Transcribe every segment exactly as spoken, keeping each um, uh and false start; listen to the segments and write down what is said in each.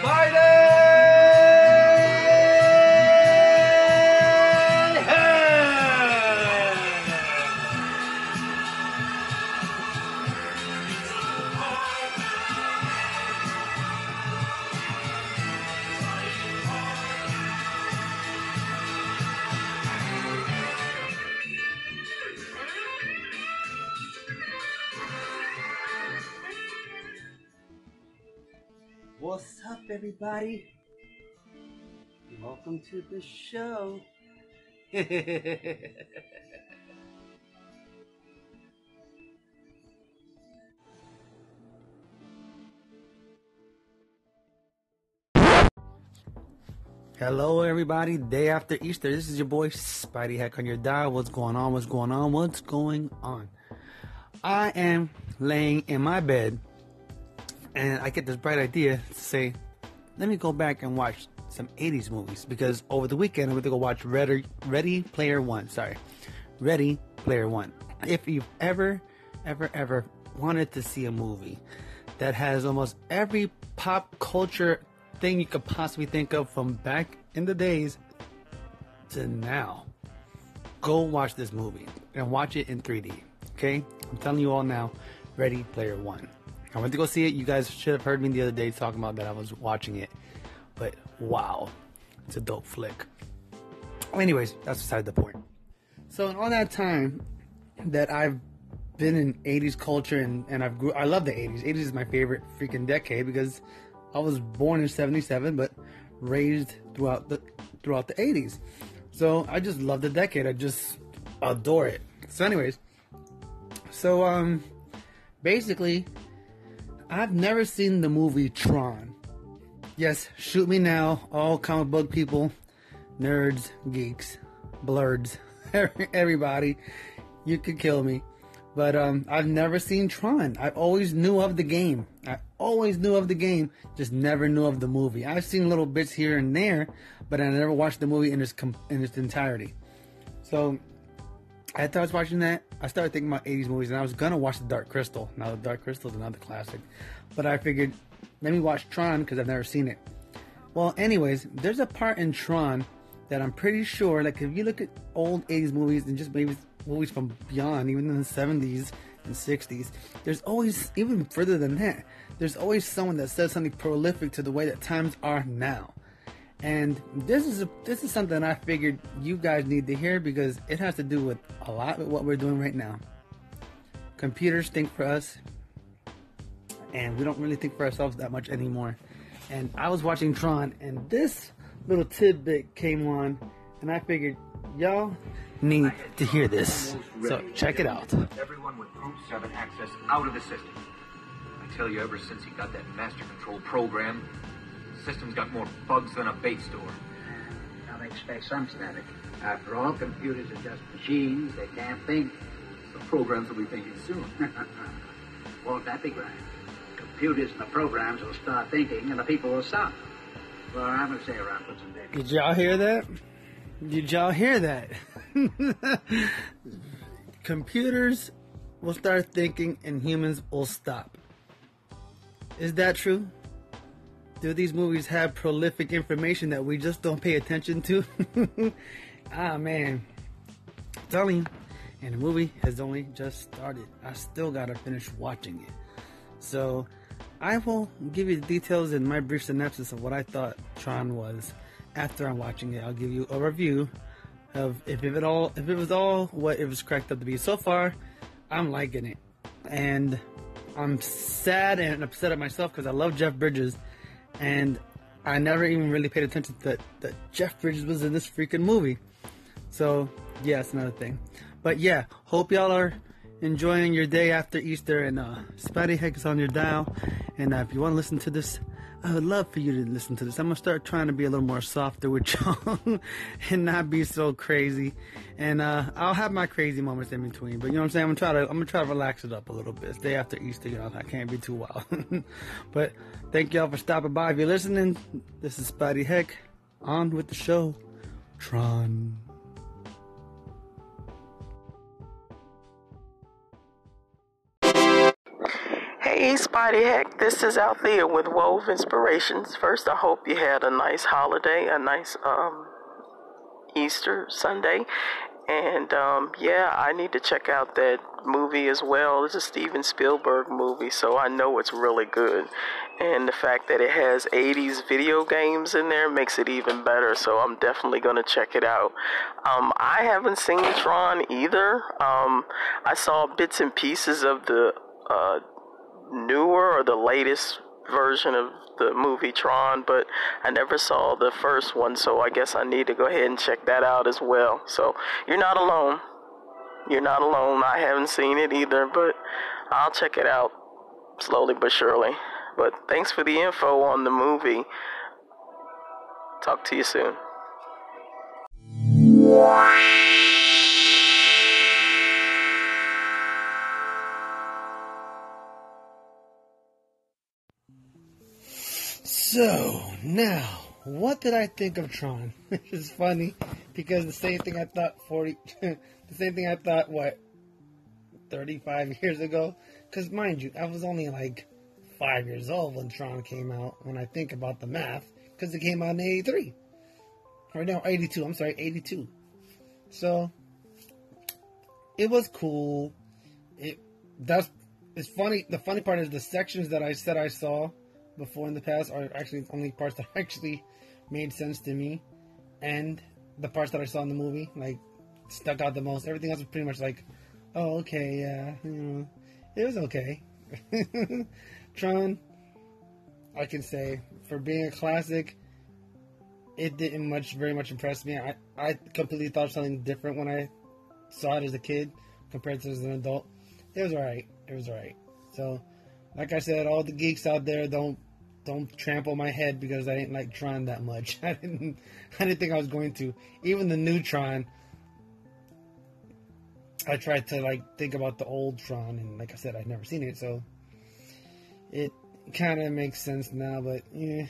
Spidey Heck. What's up, everybody? Welcome to the show. Hello, everybody. Day after Easter. This is your boy Spidey Heck on your dial. What's going on? What's going on? What's going on? I am laying in my bed. And I get this bright idea to say, let me go back and watch some eighties movies, because over the weekend I'm going to go watch Ready, Ready Player One. Sorry, Ready Player One. If you've ever, ever, ever wanted to see a movie that has almost every pop culture thing you could possibly think of from back in the days to now, go watch this movie and watch it in three D. Okay? I'm telling you all now, Ready Player One. I went to go see it. You guys should have heard me the other day talking about that I was watching it. But wow, it's a dope flick. Anyways, that's beside the point. So in all that time that I've been in eighties culture and, and I've grew, I love the eighties. eighties is my favorite freaking decade because I was born in seventy-seven but raised throughout the throughout the eighties. So I just love the decade. I just adore it. So anyways, so um, basically, I've never seen the movie Tron. Yes, shoot me now, all comic book people, nerds, geeks, blurds, everybody, you could kill me. But um, I've never seen Tron. I always knew of the game. I always knew of the game, just never knew of the movie. I've seen little bits here and there, but I never watched the movie in its com- in its entirety. So after I was watching that, I started thinking about eighties movies, and I was gonna watch The Dark Crystal. Now, The Dark Crystal is another classic, but I figured, let me watch Tron because I've never seen it. Well, anyways, there's a part in Tron that I'm pretty sure, like if you look at old eighties movies and just maybe movies from beyond, even in the seventies and sixties, there's always, even further than that, there's always someone that says something prolific to the way that times are now. And this is a, this is something I figured you guys need to hear because it has to do with a lot with what we're doing right now. Computers think for us, and we don't really think for ourselves that much anymore. And I was watching Tron, and this little tidbit came on, and I figured y'all need to hear this. So check it out. Everyone with Group seven access out of the system. I tell you, ever since he got that master control program, system's got more bugs than a bait store. Uh, I'll expect some static. After all, computers are just machines. They can't think. The programs will be thinking soon. Won't that be grand? Computers and the programs will start thinking, and the people will stop. Well, I'm going to say around for some decades. Did y'all hear that? Did y'all hear that? Computers will start thinking, and humans will stop. Is that true? Do these movies have prolific information that we just don't pay attention to? Ah, man. I'm telling you. And the movie has only just started. I still gotta finish watching it. So, I will give you the details in my brief synopsis of what I thought Tron was. After I'm watching it, I'll give you a review of if it all, if it was all what it was cracked up to be. So far, I'm liking it. And I'm sad and upset at myself because I love Jeff Bridges. And I never even really paid attention that, that Jeff Bridges was in this freaking movie. So, yeah, that's another thing. But, yeah, hope y'all are enjoying your day after Easter. And uh, Spidey Heck is on your dial. And uh, if you want to listen to this, I would love for you to listen to this. I'm going to start trying to be a little more softer with y'all and not be so crazy. And uh, I'll have my crazy moments in between. But you know what I'm saying? I'm going to I'm gonna try to relax it up a little bit. It's day after Easter, you know, I can't be too wild. But thank y'all for stopping by. If you're listening, this is Spidey Heck. On with the show, Tron. Hey, Spidey Heck, this is Althea with Wove Inspirations. First, I hope you had a nice holiday, a nice um, Easter Sunday. And, um, yeah, I need to check out that movie as well. It's a Steven Spielberg movie, so I know it's really good. And the fact that it has eighties video games in there makes it even better, so I'm definitely going to check it out. Um, I haven't seen Tron either. Um, I saw bits and pieces of the uh, newer or the latest version of the movie Tron, but I never saw the first one, so I guess I need to go ahead and check that out as well. So you're not alone. You're not alone. I haven't seen it either, but I'll check it out slowly but surely. But thanks for the info on the movie. Talk to you soon. So, now, what did I think of Tron? Which is funny, because the same thing I thought forty, the same thing I thought, what, thirty-five years ago? Because, mind you, I was only like five years old when Tron came out, when I think about the math, because it came out in eighty-three. Right now, eighty-two, I'm sorry, eighty-two. So, it was cool. It, that's, it's funny, the funny part is the sections that I said I saw before in the past are actually the only parts that actually made sense to me, and the parts that I saw in the movie like stuck out the most. Everything else was pretty much like, oh, okay, yeah, you know, it was okay. Tron, I can say, for being a classic, it didn't much very much impress me. I, I completely thought of something different when I saw it as a kid compared to as an adult. It was alright. It was alright. So, like I said, all the geeks out there, don't don't trample my head because I didn't like Tron that much. I didn't I didn't think I was going to. Even the new Tron, I tried to like think about the old Tron, and like I said, I've never seen it, so it kind of makes sense now. But yeah,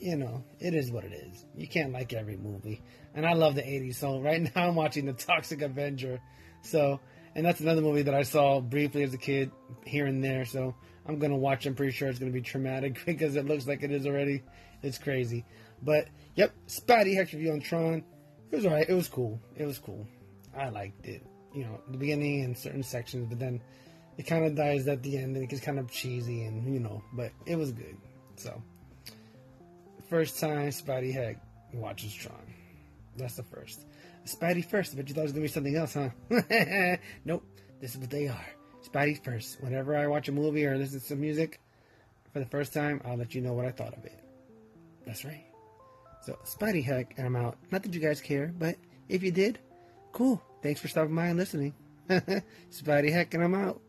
you know, it is what it is. You can't like every movie, and I love the eighties. So right now I'm watching The Toxic Avenger, so and that's another movie that I saw briefly as a kid here and there. So I'm going to watch. I'm pretty sure it's going to be traumatic because it looks like it is already. It's crazy. But, yep, Spidey Heck review on Tron. It was alright. It was cool. It was cool. I liked it. You know, the beginning and certain sections, but then it kind of dies at the end and it gets kind of cheesy and, you know, but it was good. So, first time Spidey Heck watches Tron. That's the first. Spidey first. But you thought it was going to be something else, huh? Nope. This is what they are. Spidey first. Whenever I watch a movie or listen to some music for the first time, I'll let you know what I thought of it. That's right. So, Spidey Heck, and I'm out. Not that you guys care, but if you did, cool. Thanks for stopping by and listening. Spidey Heck, and I'm out.